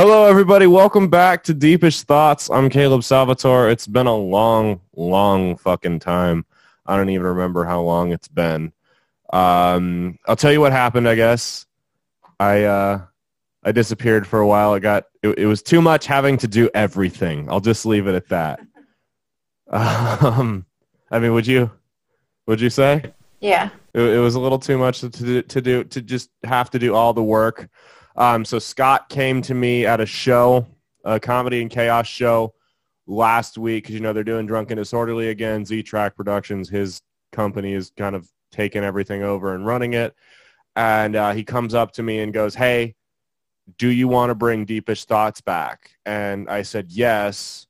Hello, everybody. Welcome back to Deepish Thoughts. I'm Caleb Salvatore. It's been a long, long fucking time. I don't even remember how long it's been. I'll tell you what happened, I guess. I disappeared for a while. It was too much having to do everything. I'll just leave it at that. I mean, would you say? Yeah. It was a little too much to just have to do all the work. So Scott came to me at a show, a comedy and chaos show last week. 'Cause you know, they're doing Drunken Disorderly again. Z-Track Productions, his company, is kind of taking everything over and running it. And he comes up to me and goes, "Hey, do you want to bring Deepish Thoughts back?" And I said, "Yes,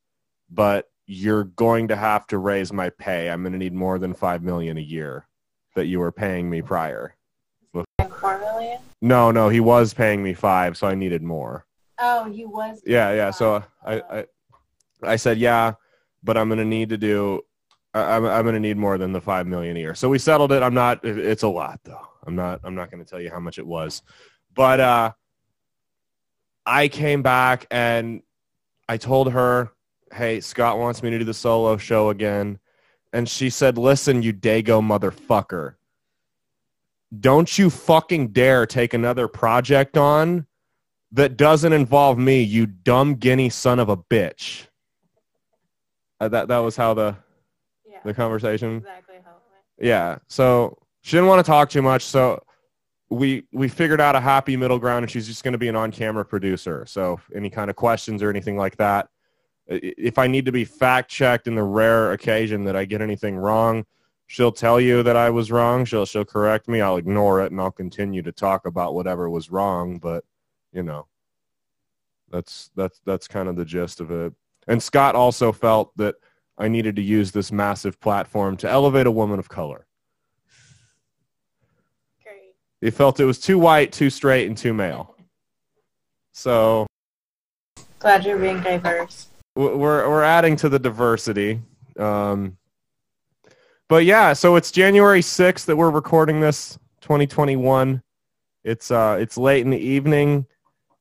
but you're going to have to raise my pay. I'm going to need more than $5 million a year that you were paying me prior." Like $4 million? No, he was paying me 5, so I needed more. Oh, he was? Yeah. So I said, "Yeah, but I'm going to need to do, I'm going to need more than the $5 million a year." So we settled it. It's a lot though. I'm not going to tell you how much it was, but I came back and I told her, "Hey, Scott wants me to do the solo show again." And she said, "Listen, you dago motherfucker. Don't you fucking dare take another project on that doesn't involve me, you dumb guinea son of a bitch." That was how the conversation. Exactly how it went. Yeah. So she didn't want to talk too much. So we figured out a happy middle ground, and she's just going to be an on-camera producer. So any kind of questions or anything like that, if I need to be fact-checked in the rare occasion that I get anything wrong, she'll tell you that I was wrong. She'll correct me. I'll ignore it, and I'll continue to talk about whatever was wrong. But, you know, that's kind of the gist of it. And Scott also felt that I needed to use this massive platform to elevate a woman of color. Great. He felt it was too white, too straight, and too male. So. Glad you're being diverse. We're adding to the diversity. But yeah, so it's January 6th that we're recording this, 2021. It's late in the evening,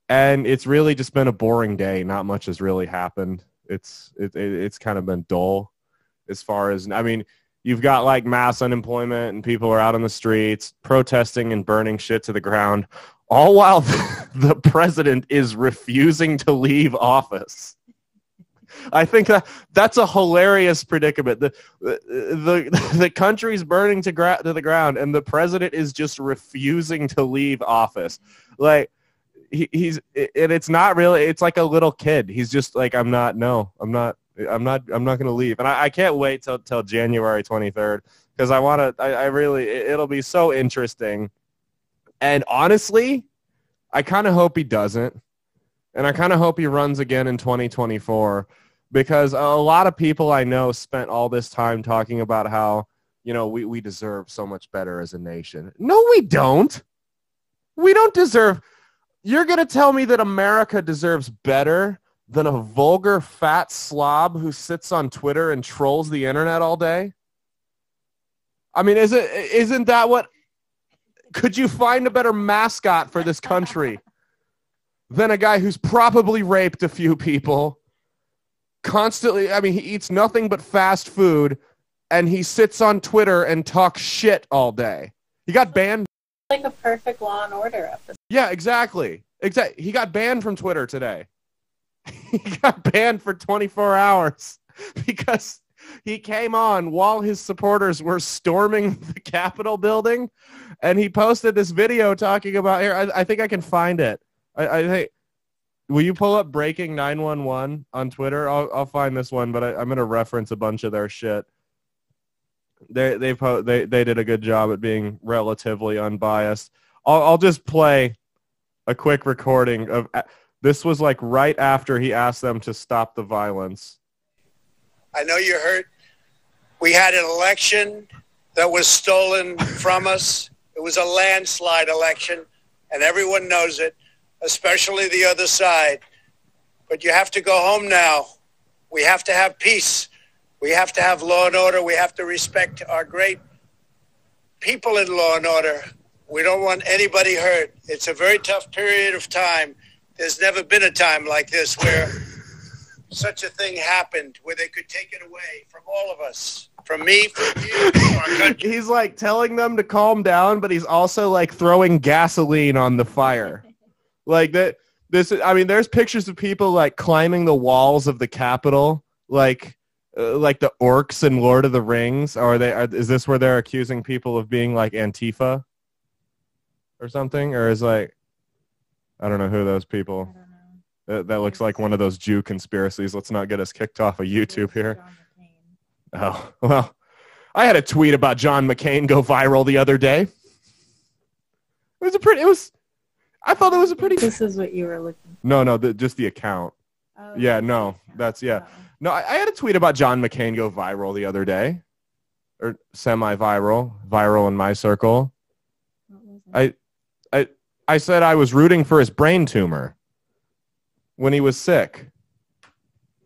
and it's really just been a boring day. Not much has really happened. It's kind of been dull as far as, I mean, you've got like mass unemployment and people are out on the streets protesting and burning shit to the ground, all while the president is refusing to leave office. I think that's a hilarious predicament. The country's burning to the ground, and the president is just refusing to leave office. Like he's, and it's not really. It's like a little kid. He's just like, I'm not going to leave. And I can't wait till January 23rd because I want to. I really, it'll be so interesting. And honestly, I kind of hope he doesn't. And I kind of hope he runs again in 2024 because a lot of people I know spent all this time talking about how, you know, we deserve so much better as a nation. No, we don't. We don't deserve. You're going to tell me that America deserves better than a vulgar fat slob who sits on Twitter and trolls the internet all day? I mean, isn't that what? Could you find a better mascot for this country? Than a guy who's probably raped a few people constantly. I mean, he eats nothing but fast food, and he sits on Twitter and talks shit all day. He got banned. Like a perfect Law and Order episode. Yeah, exactly. He got banned from Twitter today. He got banned for 24 hours because he came on while his supporters were storming the Capitol building, and he posted this video talking about, here, I think I can find it. I think, will you pull up Breaking 911 on Twitter? I'll find this one, but I'm going to reference a bunch of their shit. They did a good job at being relatively unbiased. I'll just play a quick recording of this was like right after he asked them to stop the violence. I know you heard we had an election that was stolen from us. It was a landslide election, and everyone knows it. Especially the other side. But you have to go home now. We have to have peace. We have to have law and order. We have to respect our great people in law and order. We don't want anybody hurt. It's a very tough period of time. There's never been a time like this where such a thing happened, where they could take it away from all of us, from me, from you, from our country. He's like telling them to calm down, but he's also like throwing gasoline on the fire. Like that. This, I mean, there's pictures of people like climbing the walls of the Capitol, like the orcs in Lord of the Rings. Are they? Is this where they're accusing people of being like Antifa or something? Or is like, I don't know who those people. That looks like one of those Jew conspiracies. Let's not get us kicked off of YouTube here. Oh, well, I had a tweet about John McCain go viral the other day. I thought it was a pretty. This is what you were looking for. No, just the account. Oh, yeah, no, that's, yeah. Oh. No, I had a tweet about John McCain go viral the other day. Or viral in my circle. What was it? I said I was rooting for his brain tumor when he was sick,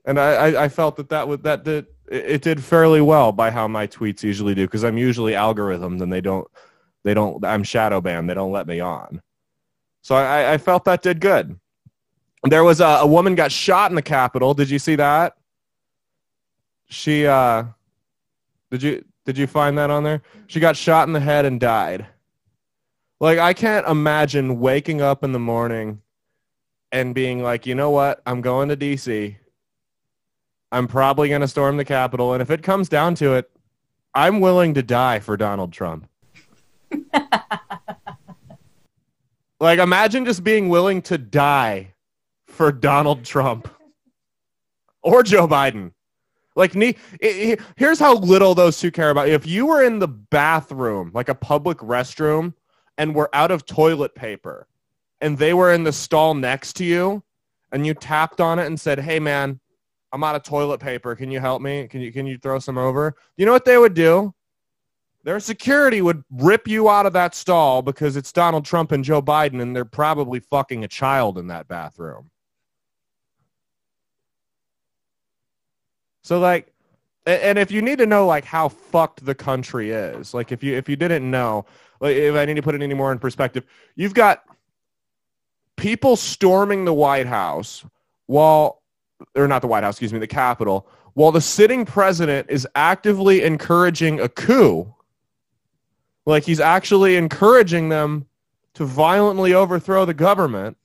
and I felt that did fairly well by how my tweets usually do, because I'm usually algorithmed and they don't I'm shadow banned, they don't let me on, so I felt that did good. There was a woman got shot in the Capitol. Did you see that? She did you find that on there? She got shot in the head and died. Like, I can't imagine waking up in the morning and being like, you know what? I'm going to D.C. I'm probably going to storm the Capitol. And if it comes down to it, I'm willing to die for Donald Trump. Like, imagine just being willing to die for Donald Trump or Joe Biden. Like, here's how little those two care about. If you were in the bathroom, like a public restroom, and were out of toilet paper, and they were in the stall next to you, and you tapped on it and said, hey, man, I'm out of toilet paper. Can you help me? Can you throw some over? You know what they would do? Their security would rip you out of that stall, because it's Donald Trump and Joe Biden, and they're probably fucking a child in that bathroom. So, like, and if you need to know, like, how fucked the country is, like, if you didn't know, like, if I need to put it any more in perspective, you've got people storming the White House the Capitol, while the sitting president is actively encouraging a coup. Like, he's actually encouraging them to violently overthrow the government.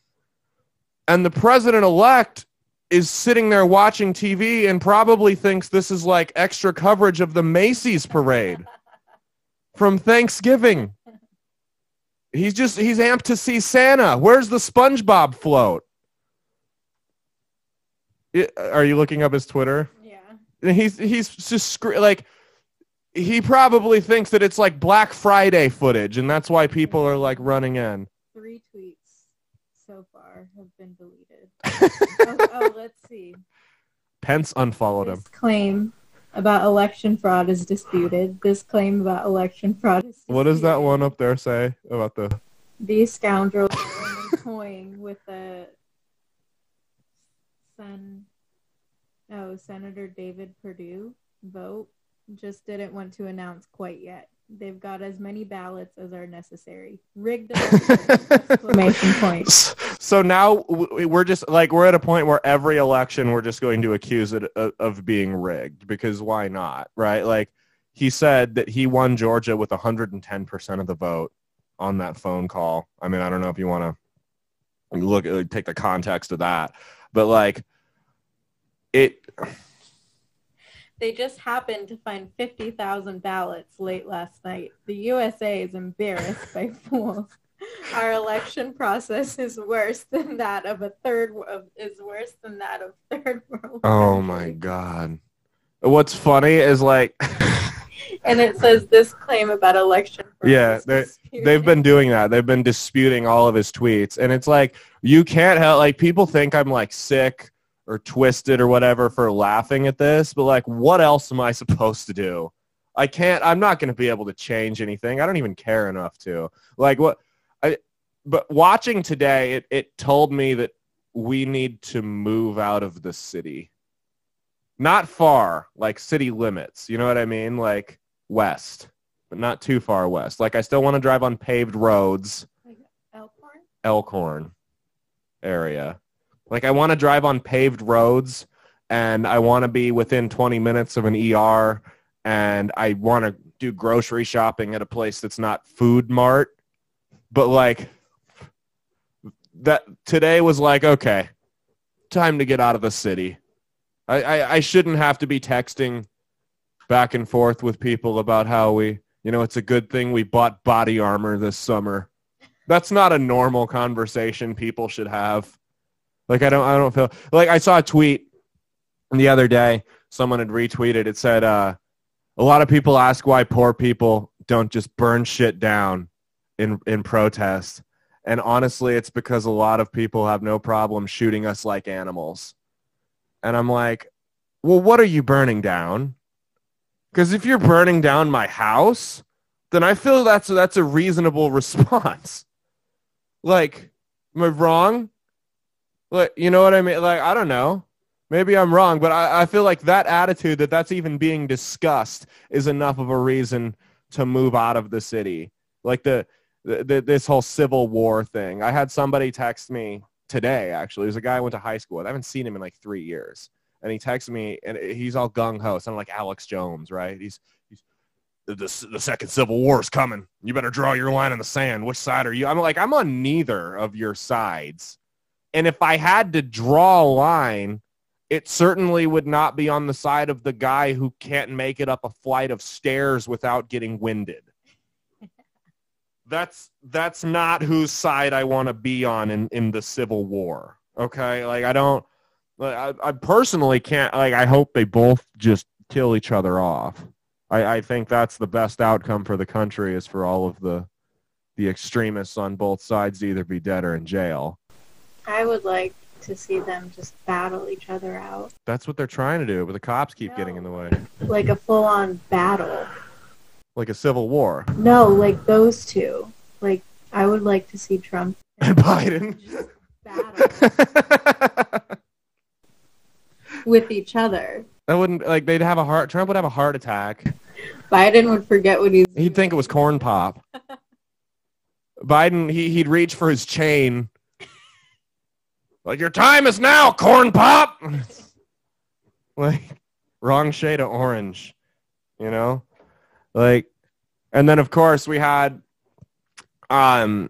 And the president-elect is sitting there watching TV and probably thinks this is like extra coverage of the Macy's parade from Thanksgiving. He's amped to see Santa. Where's the SpongeBob float? Are you looking up his Twitter? Yeah. He's just like, he probably thinks that it's like Black Friday footage, and that's why people are like running in. 3 tweets so far have been deleted. oh, let's see. Pence unfollowed him. Claim about election fraud is disputed. This claim about election fraud is disputed. What does that one up there say about the... These scoundrels are only toying with Senator David Perdue vote. Just didn't want to announce quite yet. They've got as many ballots as are necessary. Rigged exclamation point. So now we're just like, we're at a point where every election we're just going to accuse it of being rigged, because why not, right? Like, he said that he won Georgia with 110% of the vote on that phone call. I mean, I don't know if you want to take the context of that, but like it. They just happened to find 50,000 ballots late last night. The USA is embarrassed by fools. Our election process is worse than that of third world. Oh my God. What's funny is like, and it says this claim about election. Yeah, they've been doing that. They've been disputing all of his tweets, and it's like, you can't help. Like, people think I'm like sick or twisted or whatever for laughing at this, but like, what else am I supposed to do? I'm not going to be able to change anything. I don't even care enough to. Like, but watching today, it told me that we need to move out of the city. Not far, like city limits, you know what I mean? Like west, but not too far west. Like, I still want to drive on paved roads. Like Elkhorn? area. Like, I want to drive on paved roads, and I want to be within 20 minutes of an ER, and I want to do grocery shopping at a place that's not Food Mart. But, like, that today was like, okay, time to get out of the city. I shouldn't have to be texting back and forth with people about how we, you know, it's a good thing we bought body armor this summer. That's not a normal conversation people should have. Like, I don't feel like, I saw a tweet the other day. Someone had retweeted. It said, a lot of people ask why poor people don't just burn shit down in protest. And honestly, it's because a lot of people have no problem shooting us like animals. And I'm like, well, what are you burning down? Because if you're burning down my house, then I feel that's a reasonable response. Like, am I wrong? Like, you know what I mean? Like, I don't know. Maybe I'm wrong, but I feel like that attitude that that's even being discussed is enough of a reason to move out of the city. Like this whole civil war thing. I had somebody text me today, actually. There's a guy I went to high school with. I haven't seen him in like 3 years. And he texts me, and he's all gung-ho. Sounded like Alex Jones, right? He's the second civil war is coming. You better draw your line in the sand. Which side are you? I'm like, I'm on neither of your sides. And if I had to draw a line, it certainly would not be on the side of the guy who can't make it up a flight of stairs without getting winded. That's not whose side I want to be on in the Civil War. Okay? Like, I personally can't, like, I hope they both just kill each other off. I think that's the best outcome for the country, is for all of the extremists on both sides to either be dead or in jail. I would like to see them just battle each other out. That's what they're trying to do, but the cops keep getting in the way. Like a full-on battle. Like a civil war. No, like those two. Like, I would like to see Trump and Biden just battle with each other. That wouldn't, like, they'd have Trump would have a heart attack. Biden would forget what he's doing. He'd think it was corn pop. Biden, he'd reach for his chain. Like, your time is now, corn pop! Like, wrong shade of orange, you know? Like, and then, of course, we had, I mean,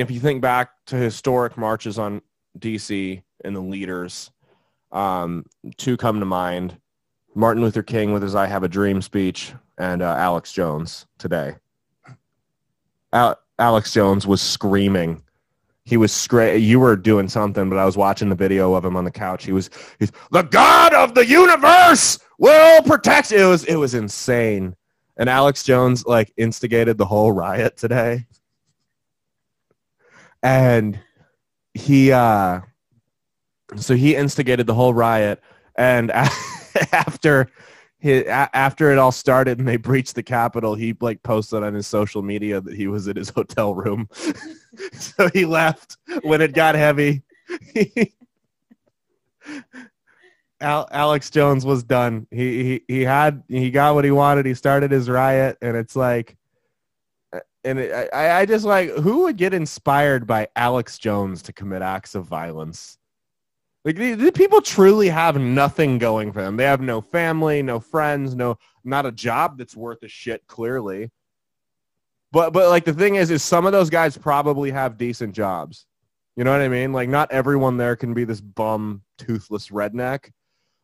if you think back to historic marches on D.C. and the leaders, two come to mind. Martin Luther King with his I Have a Dream speech, and Alex Jones today. Alex Jones was screaming. He was you were doing something, but I was watching the video of him on the couch. He's the God of the universe will protect. It was insane. And Alex Jones, like, instigated the whole riot today. And he instigated the whole riot. And after it all started and they breached the Capitol, he, like, posted on his social media that he was in his hotel room. So he left when it got heavy. Alex Jones was done. He got what he wanted. He started his riot, and it's like, and I just, like, who would get inspired by Alex Jones to commit acts of violence? Like, the people truly have nothing going for them. They have no family, no friends, not a job that's worth a shit, clearly. But like, the thing is some of those guys probably have decent jobs. You know what I mean? Like, not everyone there can be this bum, toothless redneck.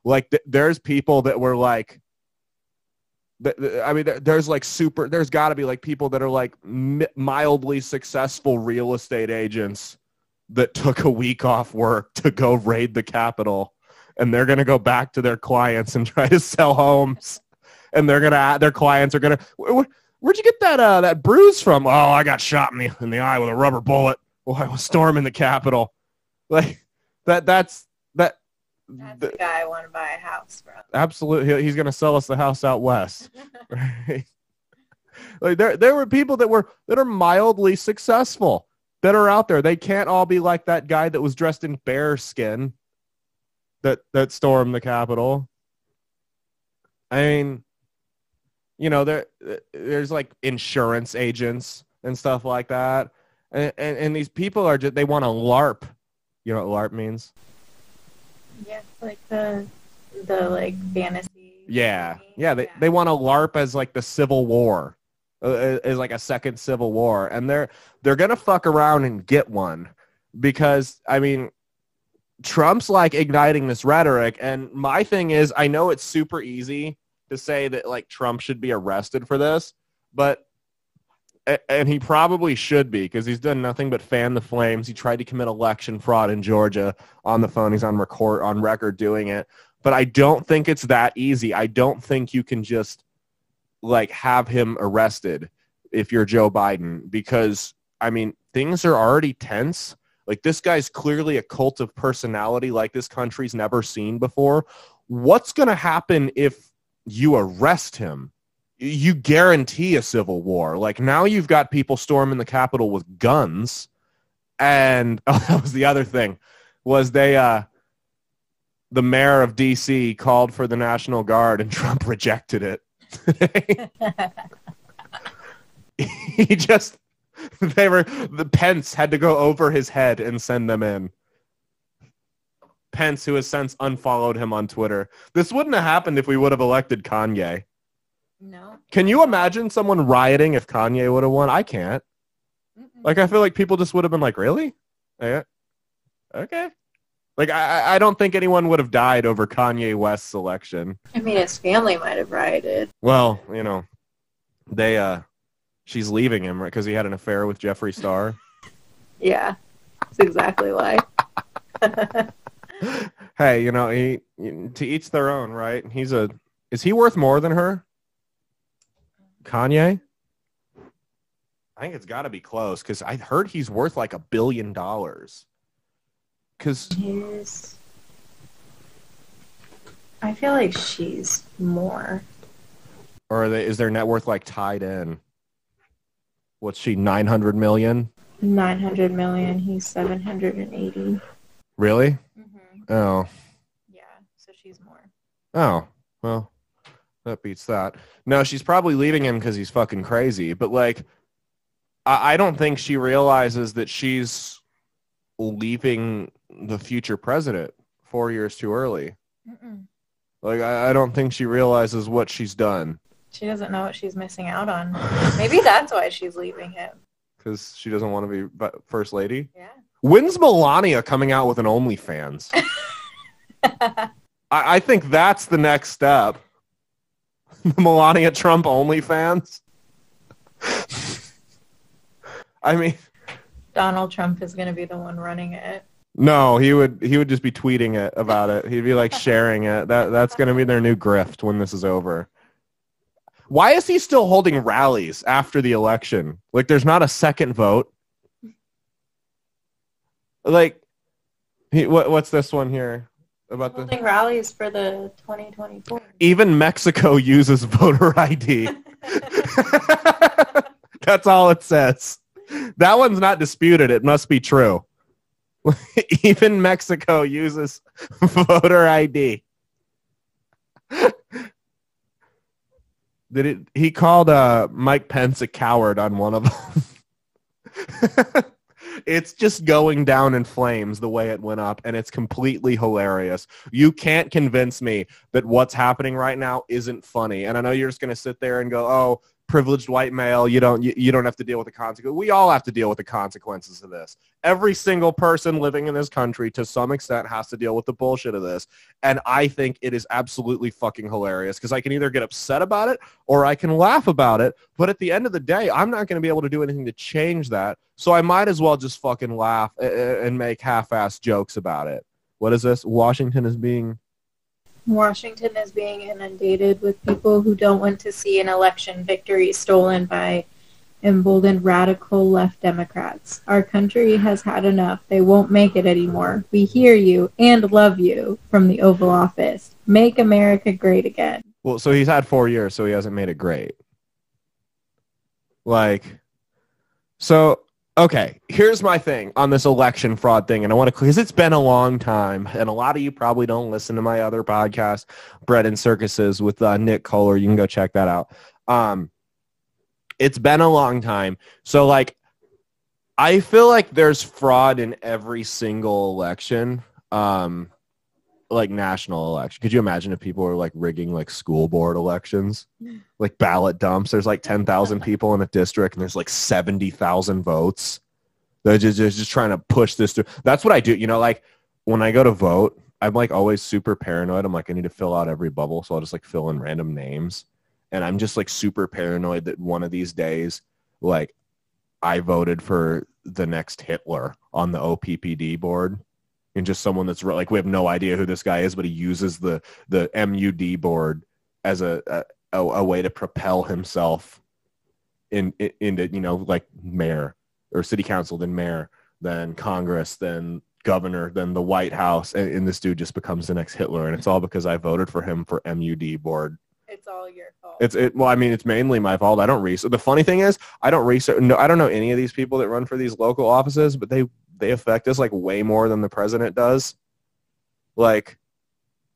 Like, there's people that were like, I mean, there's got to be, like, people that are, like, mildly successful real estate agents that took a week off work to go raid the Capitol, and they're going to go back to their clients and try to sell homes, and their clients are going to, where'd you get that bruise from? Oh, I got shot in the eye with a rubber bullet while I was storming the Capitol. Like, that's the guy I want to buy a house from. Absolutely. He's going to sell us the house out west. Right? Like, there were people that are mildly successful that are out there. They can't all be like that guy that was dressed in bear skin that stormed the Capitol. I mean, you know, there's like insurance agents and stuff like that. And these people they want to LARP. You know what LARP means? Yeah, it's like the like fantasy. Yeah, yeah. They want to LARP as like the Civil War, is like a second Civil War, and they're gonna fuck around and get one because I mean, Trump's like igniting this rhetoric, and my thing is, I know it's super easy to say that like Trump should be arrested for this, but. And he probably should be because he's done nothing but fan the flames. He tried to commit election fraud in Georgia on the phone. He's on record doing it. But I don't think it's that easy. I don't think you can just, like, have him arrested if you're Joe Biden because, I mean, things are already tense. Like, this guy's clearly a cult of personality like this country's never seen before. What's going to happen if you arrest him? You guarantee a civil war. Like, now you've got people storming the Capitol with guns. And that was the other thing, was they, the mayor of D.C. called for the National Guard, and Trump rejected it. The Pence had to go over his head and send them in. Pence, who has since unfollowed him on Twitter. This wouldn't have happened if we would have elected Kanye. No. Can you imagine someone rioting if Kanye would have won? I can't. Mm-mm. Like, I feel like people just would have been like, really? Yeah. Okay. Like, I don't think anyone would have died over Kanye West's election. I mean, his family might have rioted. Well, you know, she's leaving him because he had an affair with Jeffree Star. Yeah, that's exactly why. Hey, you know, to each their own, right? Is he worth more than her? Kanye? I think it's got to be close because I heard he's worth like $1 billion. Because I feel like she's more. Or is their net worth like tied in? What's she? 900 million. 900 million. He's 780. Really? Mm-hmm. Oh. Yeah. So she's more. Oh well. That beats that. No, she's probably leaving him because he's fucking crazy. But, like, I don't think she realizes that she's leaving the future president 4 years too early. Mm-mm. Like, I don't think she realizes what she's done. She doesn't know what she's missing out on. Maybe that's why she's leaving him. Because she doesn't want to be first lady? Yeah. When's Melania coming out with an OnlyFans? I think that's the next step. The Melania Trump OnlyFans. I mean, Donald Trump is going to be the one running it. No, he would just be tweeting it about it. He'd be like sharing it. That's going to be their new grift when this is over. Why is he still holding rallies after the election? Like, there's not a second vote. Like, what's this one here? About holding rallies for the 2024. Even Mexico uses voter ID. That's all it says. That one's not disputed. It must be true. Even Mexico uses voter ID. He called Mike Pence a coward on one of them. It's just going down in flames the way it went up, and it's completely hilarious. You can't convince me that what's happening right now isn't funny. And I know you're just going to sit there and go, oh, privileged white male, you don't have to deal with the consequences. We all have to deal with the consequences of this. Every single person living in this country to some extent has to deal with the bullshit of this. And I think it is absolutely fucking hilarious because I can either get upset about it or I can laugh about it. But at the end of the day, I'm not going to be able to do anything to change that. So I might as well just fucking laugh and make half-assed jokes about it. What is this? Washington is being inundated with people who don't want to see an election victory stolen by emboldened radical left Democrats. Our country has had enough. They won't make it anymore. We hear you and love you from the Oval Office. Make America great again. Well, so he's had 4 years, so he hasn't made it great. Like, so... Okay, here's my thing on this election fraud thing, and I want to, because it's been a long time, and a lot of you probably don't listen to my other podcast, Bread and Circuses with Nick Kohler. You can go check that out. It's been a long time, so like, I feel like there's fraud in every single election, like national election. Could you imagine if people were like rigging like school board elections, like ballot dumps? There's like 10,000 people in a district and there's like 70,000 votes. They're just trying to push this through. That's what I do. You know, like when I go to vote, I'm like always super paranoid. I'm like, I need to fill out every bubble. So I'll just like fill in random names. And I'm just like super paranoid that one of these days, like I voted for the next Hitler on the OPPD board. And just someone that's like, we have no idea who this guy is, but he uses the MUD board as a way to propel himself into, you know, like mayor or city council, then mayor, then Congress, then governor, then the White House. And this dude just becomes the next Hitler. And it's all because I voted for him for MUD board. It's all your fault. Well, I mean, it's mainly my fault. I don't research. The funny thing is, I don't research. No, I don't know any of these people that run for these local offices, but they affect us like way more than the president does. Like,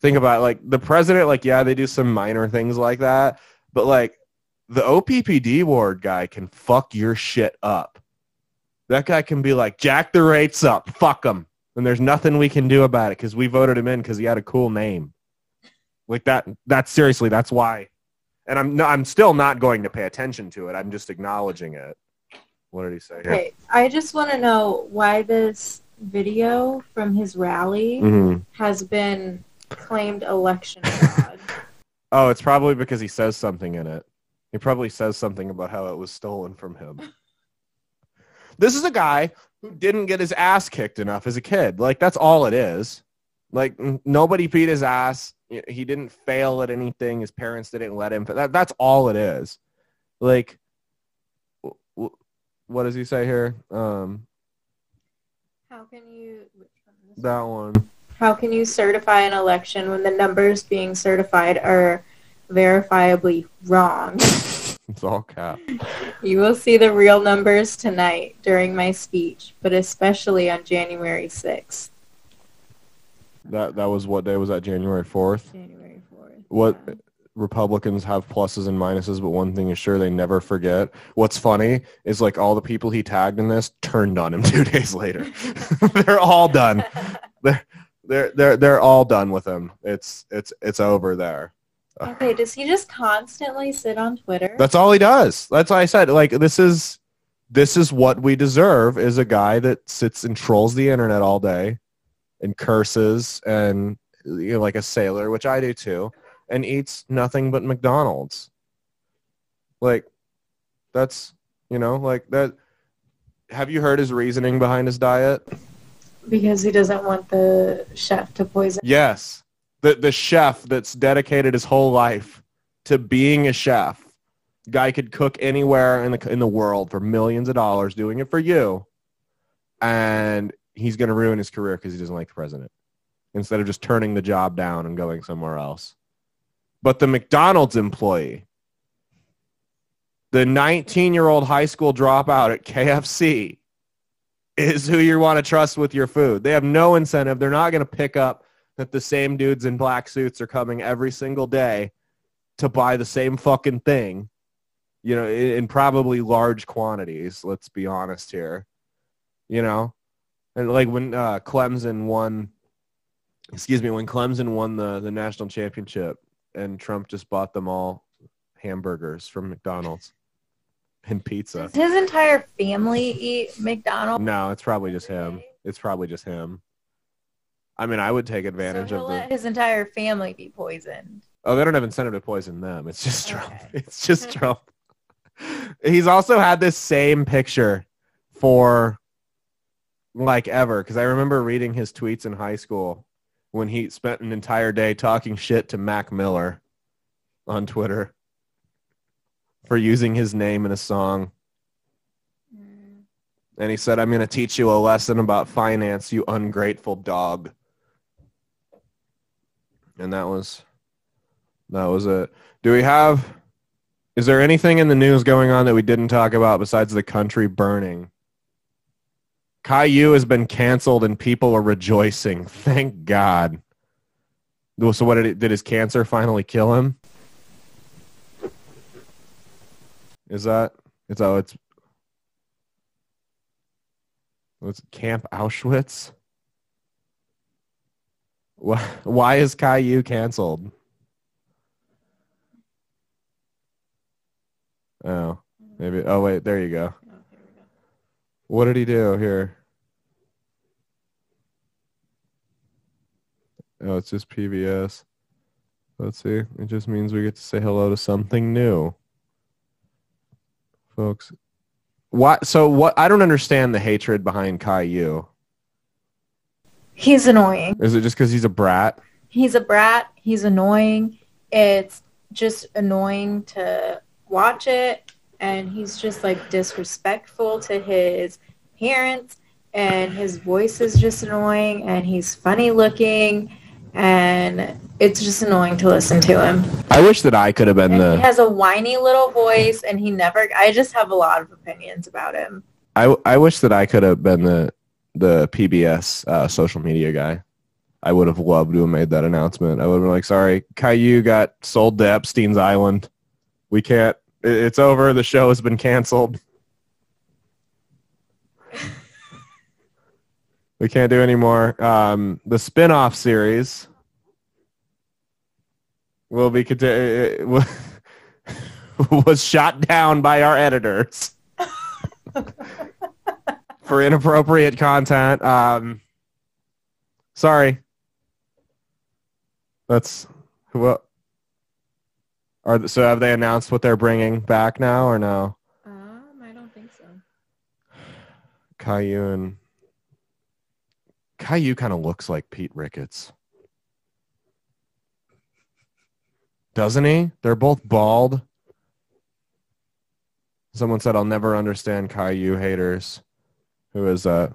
think about it, like the president. Like, yeah, they do some minor things like that, but like the OPPD ward guy can fuck your shit up. That guy can be like, jack the rates up, fuck them, and there's nothing we can do about it because we voted him in because he had a cool name. Like that. That's seriously. That's why. And I'm still not going to pay attention to it. I'm just acknowledging it. What did he say? Okay, I just want to know why this video from his rally has been claimed election fraud. Oh, it's probably because he says something in it. He probably says something about how it was stolen from him. This is a guy who didn't get his ass kicked enough as a kid. Like that's all it is. Like nobody beat his ass. He didn't fail at anything. His parents didn't let him. That's all it is. Like, what does he say here? How can you? Which one is that one? How can you certify an election when the numbers being certified are verifiably wrong? It's all cap. You will see the real numbers tonight during my speech, but especially on January 6th. That was what day was that? January 4th? January 4th. What Republicans have pluses and minuses, but one thing is sure, they never forget. What's funny is like all the people he tagged in this turned on him 2 days later. They're all done. They're all done with him. It's over there. Okay, does he just constantly sit on Twitter? That's all he does. That's why I said like this is what we deserve is a guy that sits and trolls the internet all day. And curses and, you know, like a sailor, which I do too, and eats nothing but McDonald's. Like, that's, you know, like that. Have you heard his reasoning behind his diet? Because he doesn't want the chef to poison. Yes. The chef that's dedicated his whole life to being a chef. Guy could cook anywhere in the world for millions of dollars doing it for you. And he's going to ruin his career because he doesn't like the president instead of just turning the job down and going somewhere else. But the McDonald's employee, the 19-year-old high school dropout at KFC is who you want to trust with your food. They have no incentive. They're not going to pick up that the same dudes in black suits are coming every single day to buy the same fucking thing, you know, in probably large quantities. Let's be honest here, you know. And like when Clemson won the national championship and Trump just bought them all hamburgers from McDonald's and pizza. Does his entire family eat McDonald's? No, it's probably just him. It's probably just him. I mean, I would take advantage of let his entire family be poisoned. Oh, they don't have incentive to poison them. It's just Trump. Okay. It's just Trump. He's also had this same picture for like ever, because I remember reading his tweets in high school when he spent an entire day talking shit to Mac Miller on Twitter for using his name in a song. And he said, I'm going to teach you a lesson about finance, you ungrateful dog. And that was it. Is there anything in the news going on that we didn't talk about besides the country burning? Caillou has been canceled and people are rejoicing. Thank God. So what did his cancer finally kill him? Is that? It's Let's Camp Auschwitz. Why is Caillou canceled? Oh, maybe. Oh, wait. There you go. What did he do here? Oh, it's just PBS. Let's see. It just means we get to say hello to something new. Folks. What? So what? I don't understand the hatred behind Caillou. He's annoying. Is it just because he's a brat? He's a brat. He's annoying. It's just annoying to watch it. And he's just like disrespectful to his parents. And his voice is just annoying. And he's funny looking. And it's just annoying to listen to him. I wish that I could have been He has a whiny little voice, and I just have a lot of opinions about him. I wish that I could have been the PBS social media guy. I would have loved to have made that announcement. I would have been like, sorry, Caillou got sold to Epstein's Island. We can't. It's over. The show has been canceled. We can't do any more. The spin-off series will be was shot down by our editors for inappropriate content. Sorry. So have they announced what they're bringing back now or no? I don't think so. Caillou kind of looks like Pete Ricketts. Doesn't he? They're both bald. Someone said, I'll never understand Caillou haters. Who is that?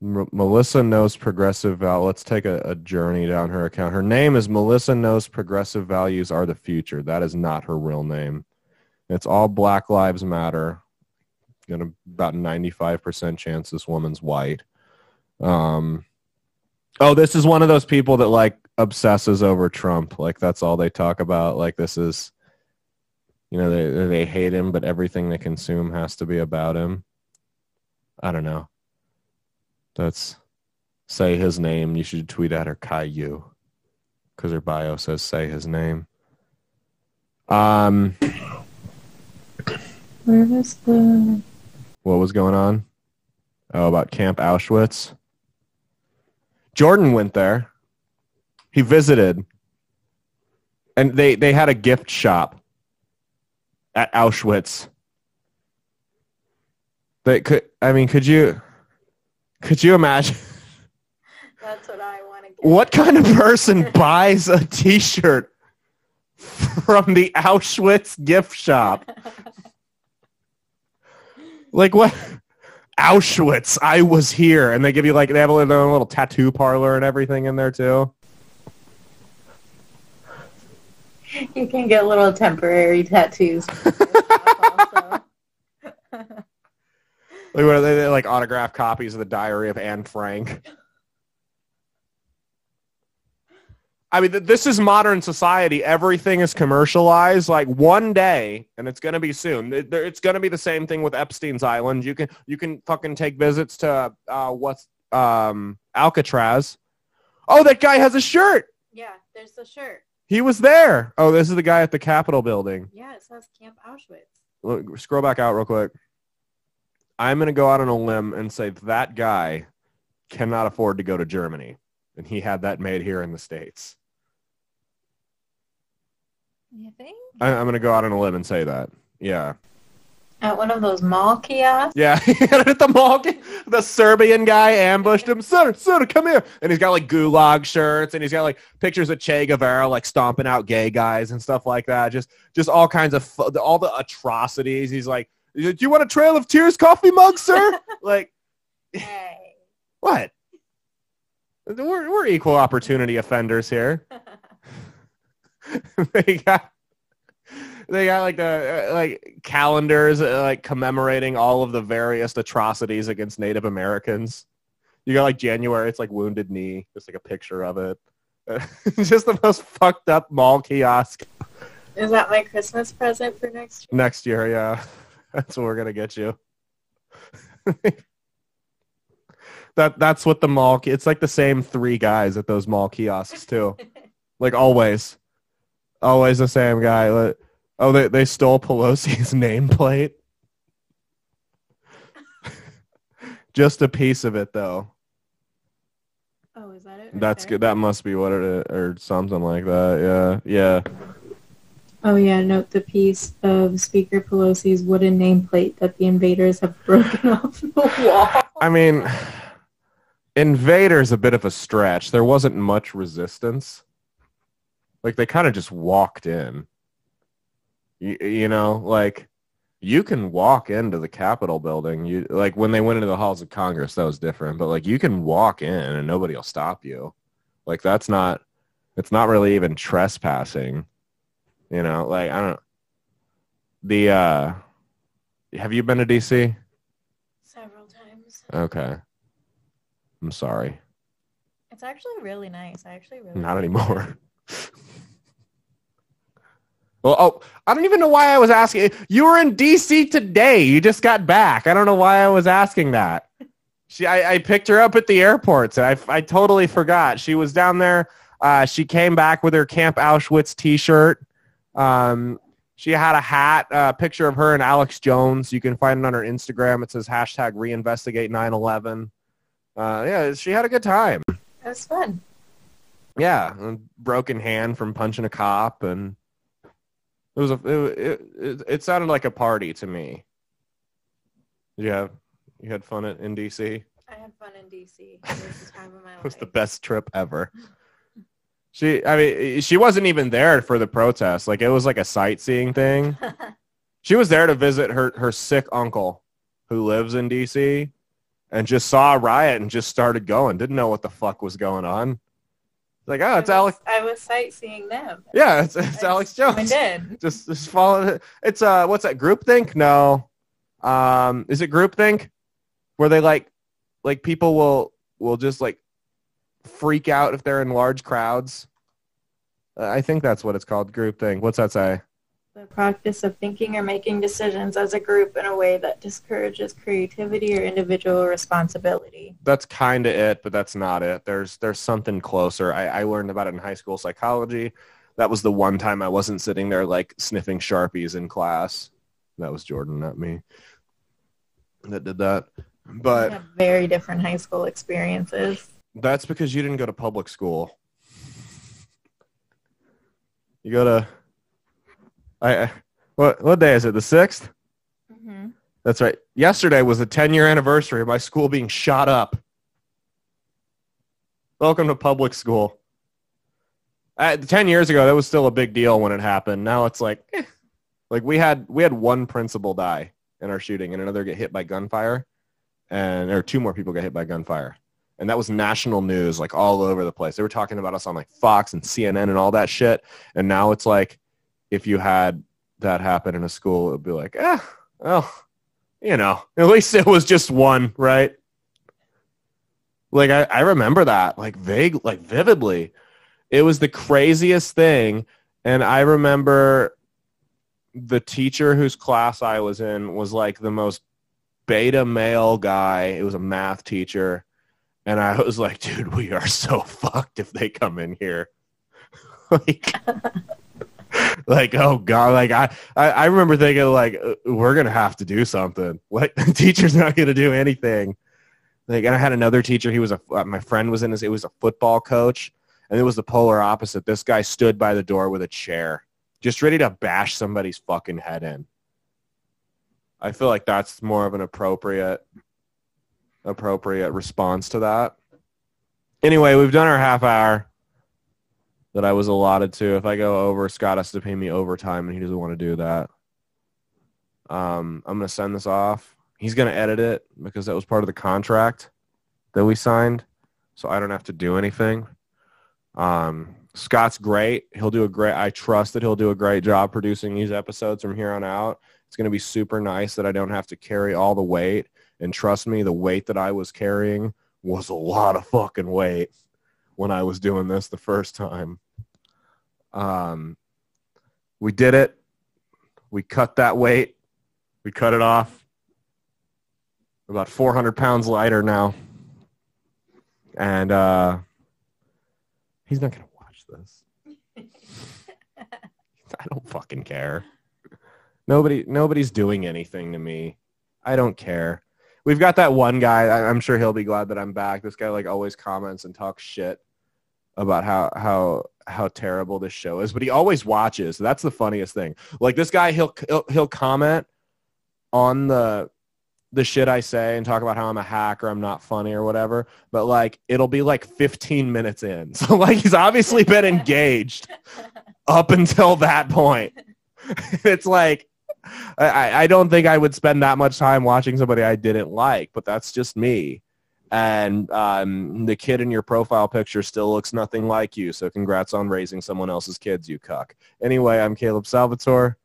Melissa Knows Progressive Values. Let's take a journey down her account. Her name is Melissa Knows Progressive Values Are the Future. That is not her real name. It's all Black Lives Matter. About 95% chance this woman's white. This is one of those people that like obsesses over Trump. Like that's all they talk about. Like this is, they hate him, but everything they consume has to be about him. I don't know. Say his name. You should tweet at her Caillou because her bio says say his name. Where was What was going on? Oh, about Camp Auschwitz. Jordan went there. He visited. And they had a gift shop at Auschwitz. Could you imagine? That's what I want to get. What kind of person buys a t-shirt from the Auschwitz gift shop? Like what? Auschwitz, I was here. And they give you they have their own little tattoo parlor and everything in there too. You can get little temporary tattoos. Also. What are they autographed copies of the Diary of Anne Frank? I mean, this is modern society. Everything is commercialized. One day, and it's going to be soon, it's going to be the same thing with Epstein's Island. You can fucking take visits to Alcatraz. Oh, that guy has a shirt. Yeah, there's a shirt. He was there. Oh, this is the guy at the Capitol building. Yeah, it says Camp Auschwitz. Look, scroll back out real quick. I'm going to go out on a limb and say that guy cannot afford to go to Germany. And he had that made here in the States. You think? I'm going to go out on a limb and say that. Yeah. At one of those mall kiosks? Yeah. At the mall kiosk, the Serbian guy ambushed him. Soda, come here. And he's got gulag shirts and he's got pictures of Che Guevara stomping out gay guys and stuff like that. Just all kinds of all the atrocities. He's like, do you want a Trail of Tears coffee mug, sir? Hey. What? We're equal opportunity offenders here. They got calendars commemorating all of the various atrocities against Native Americans. You got January, it's Wounded Knee, just a picture of it. Just the most fucked up mall kiosk. Is that my Christmas present for next year? Next year, yeah. That's what we're gonna get you. That's what the mall. It's like the same three guys at those mall kiosks too. Like always the same guy. Oh, they stole Pelosi's nameplate. Just a piece of it though. Oh, is that it? Right, that's there? Good. That must be what it is, or something like that. Yeah. Oh, yeah, note the piece of Speaker Pelosi's wooden nameplate that the invaders have broken off the wall. I mean, invaders a bit of a stretch. There wasn't much resistance. Like, they kind of just walked in. You know, like, you can walk into the Capitol building. Like, when they went into the halls of Congress, that was different. But, like, you can walk in and nobody will stop you. Like, that's not, it's not really even trespassing. You know, like, I don't, the, have you been to D.C.? Several times. Okay. I'm sorry. It's actually really nice. Not anymore. Well, oh, I don't even know why I was asking. You were in D.C. today. You just got back. I don't know why I was asking that. I picked her up at the airport, and I totally forgot. She was down there. She came back with her Camp Auschwitz t-shirt. She had a hat, a picture of her and Alex Jones. You can find it on her Instagram. It says #reinvestigate9/11. Yeah, she had a good time. That was fun. Yeah, a broken hand from punching a cop, and it was it sounded like a party to me. You had fun in DC? I had fun in DC. It was the time of my life. It was the best trip ever. She wasn't even there for the protest. Like, it was like a sightseeing thing. She was there to visit her sick uncle who lives in D.C. and just saw a riot and just started going. Didn't know what the fuck was going on. Like, oh, it's Alex. I was sightseeing them. Yeah, it's Alex Jones. I did. Just follow it. It's, what's that, Groupthink? No. Is it Groupthink? Where they, like people will just, like, freak out if they're in large crowds. I think that's what it's called, groupthink. What's that say? The practice of thinking or making decisions as a group in a way that discourages creativity or individual responsibility. That's kind of it, but that's not it. There's something closer. I learned about it in high school psychology. That was the one time I wasn't sitting there like sniffing Sharpies in class. That was Jordan, not me, that did that. But we have very different high school experiences. That's because you didn't go to public school. You go to, what day is it? The 6th? Mm-hmm. That's right. Yesterday was the 10-year anniversary of my school being shot up. Welcome to public school. 10 years ago, that was still a big deal when it happened. Now it's like, like we had one principal die in our shooting and another get hit by gunfire, and or two more people got hit by gunfire. And that was national news, like, all over the place. They were talking about us on, like, Fox and CNN and all that shit. And now it's like, if you had that happen in a school, it would be like, well, you know, at least it was just one, right? Like, I remember that, like, vague, like, vividly. It was the craziest thing. And I remember the teacher whose class I was in was, like, the most beta male guy. It was a math teacher. And I was like, dude, we are so fucked if they come in here. like, oh, God. Like, I remember thinking, like, we're going to have to do something. Like, the teacher's not going to do anything. Like, and I had another teacher. He was my friend was in his, it was a football coach. And it was the polar opposite. This guy stood by the door with a chair, just ready to bash somebody's fucking head in. I feel like that's more of an appropriate response to that. Anyway, we've done our half hour that I was allotted to. If I go over, Scott has to pay me overtime, and he doesn't want to do that. I'm going to send this off. He's going to edit it because that was part of the contract that we signed, so I don't have to do anything. Scott's great. I trust that he'll do a great job producing these episodes from here on out. It's going to be super nice that I don't have to carry all the weight. And trust me, the weight that I was carrying was a lot of fucking weight when I was doing this the first time. We did it. We cut that weight. We cut it off. about 400 pounds lighter now. And he's not going to watch this. I don't fucking care. Nobody's doing anything to me. I don't care. We've got that one guy. I'm sure he'll be glad that I'm back. This guy like always comments and talks shit about how terrible this show is, but he always watches. That's the funniest thing. Like this guy, he'll comment on the shit I say and talk about how I'm a hack or I'm not funny or whatever, but like it'll be like 15 minutes in. So like he's obviously been engaged up until that point. It's like I don't think I would spend that much time watching somebody I didn't like, but that's just me. And the kid in your profile picture still looks nothing like you, so congrats on raising someone else's kids, you cuck. Anyway, I'm Caleb Salvatore.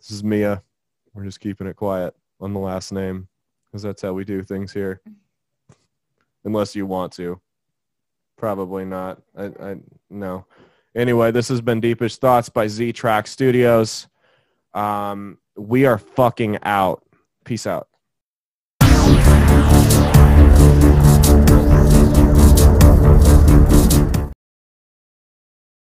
This is Mia. We're just keeping it quiet on the last name, because that's how we do things here. Unless you want to. Probably not. I no. Anyway, this has been Deepish Thoughts by Z-Track Studios. We are fucking out. Peace out.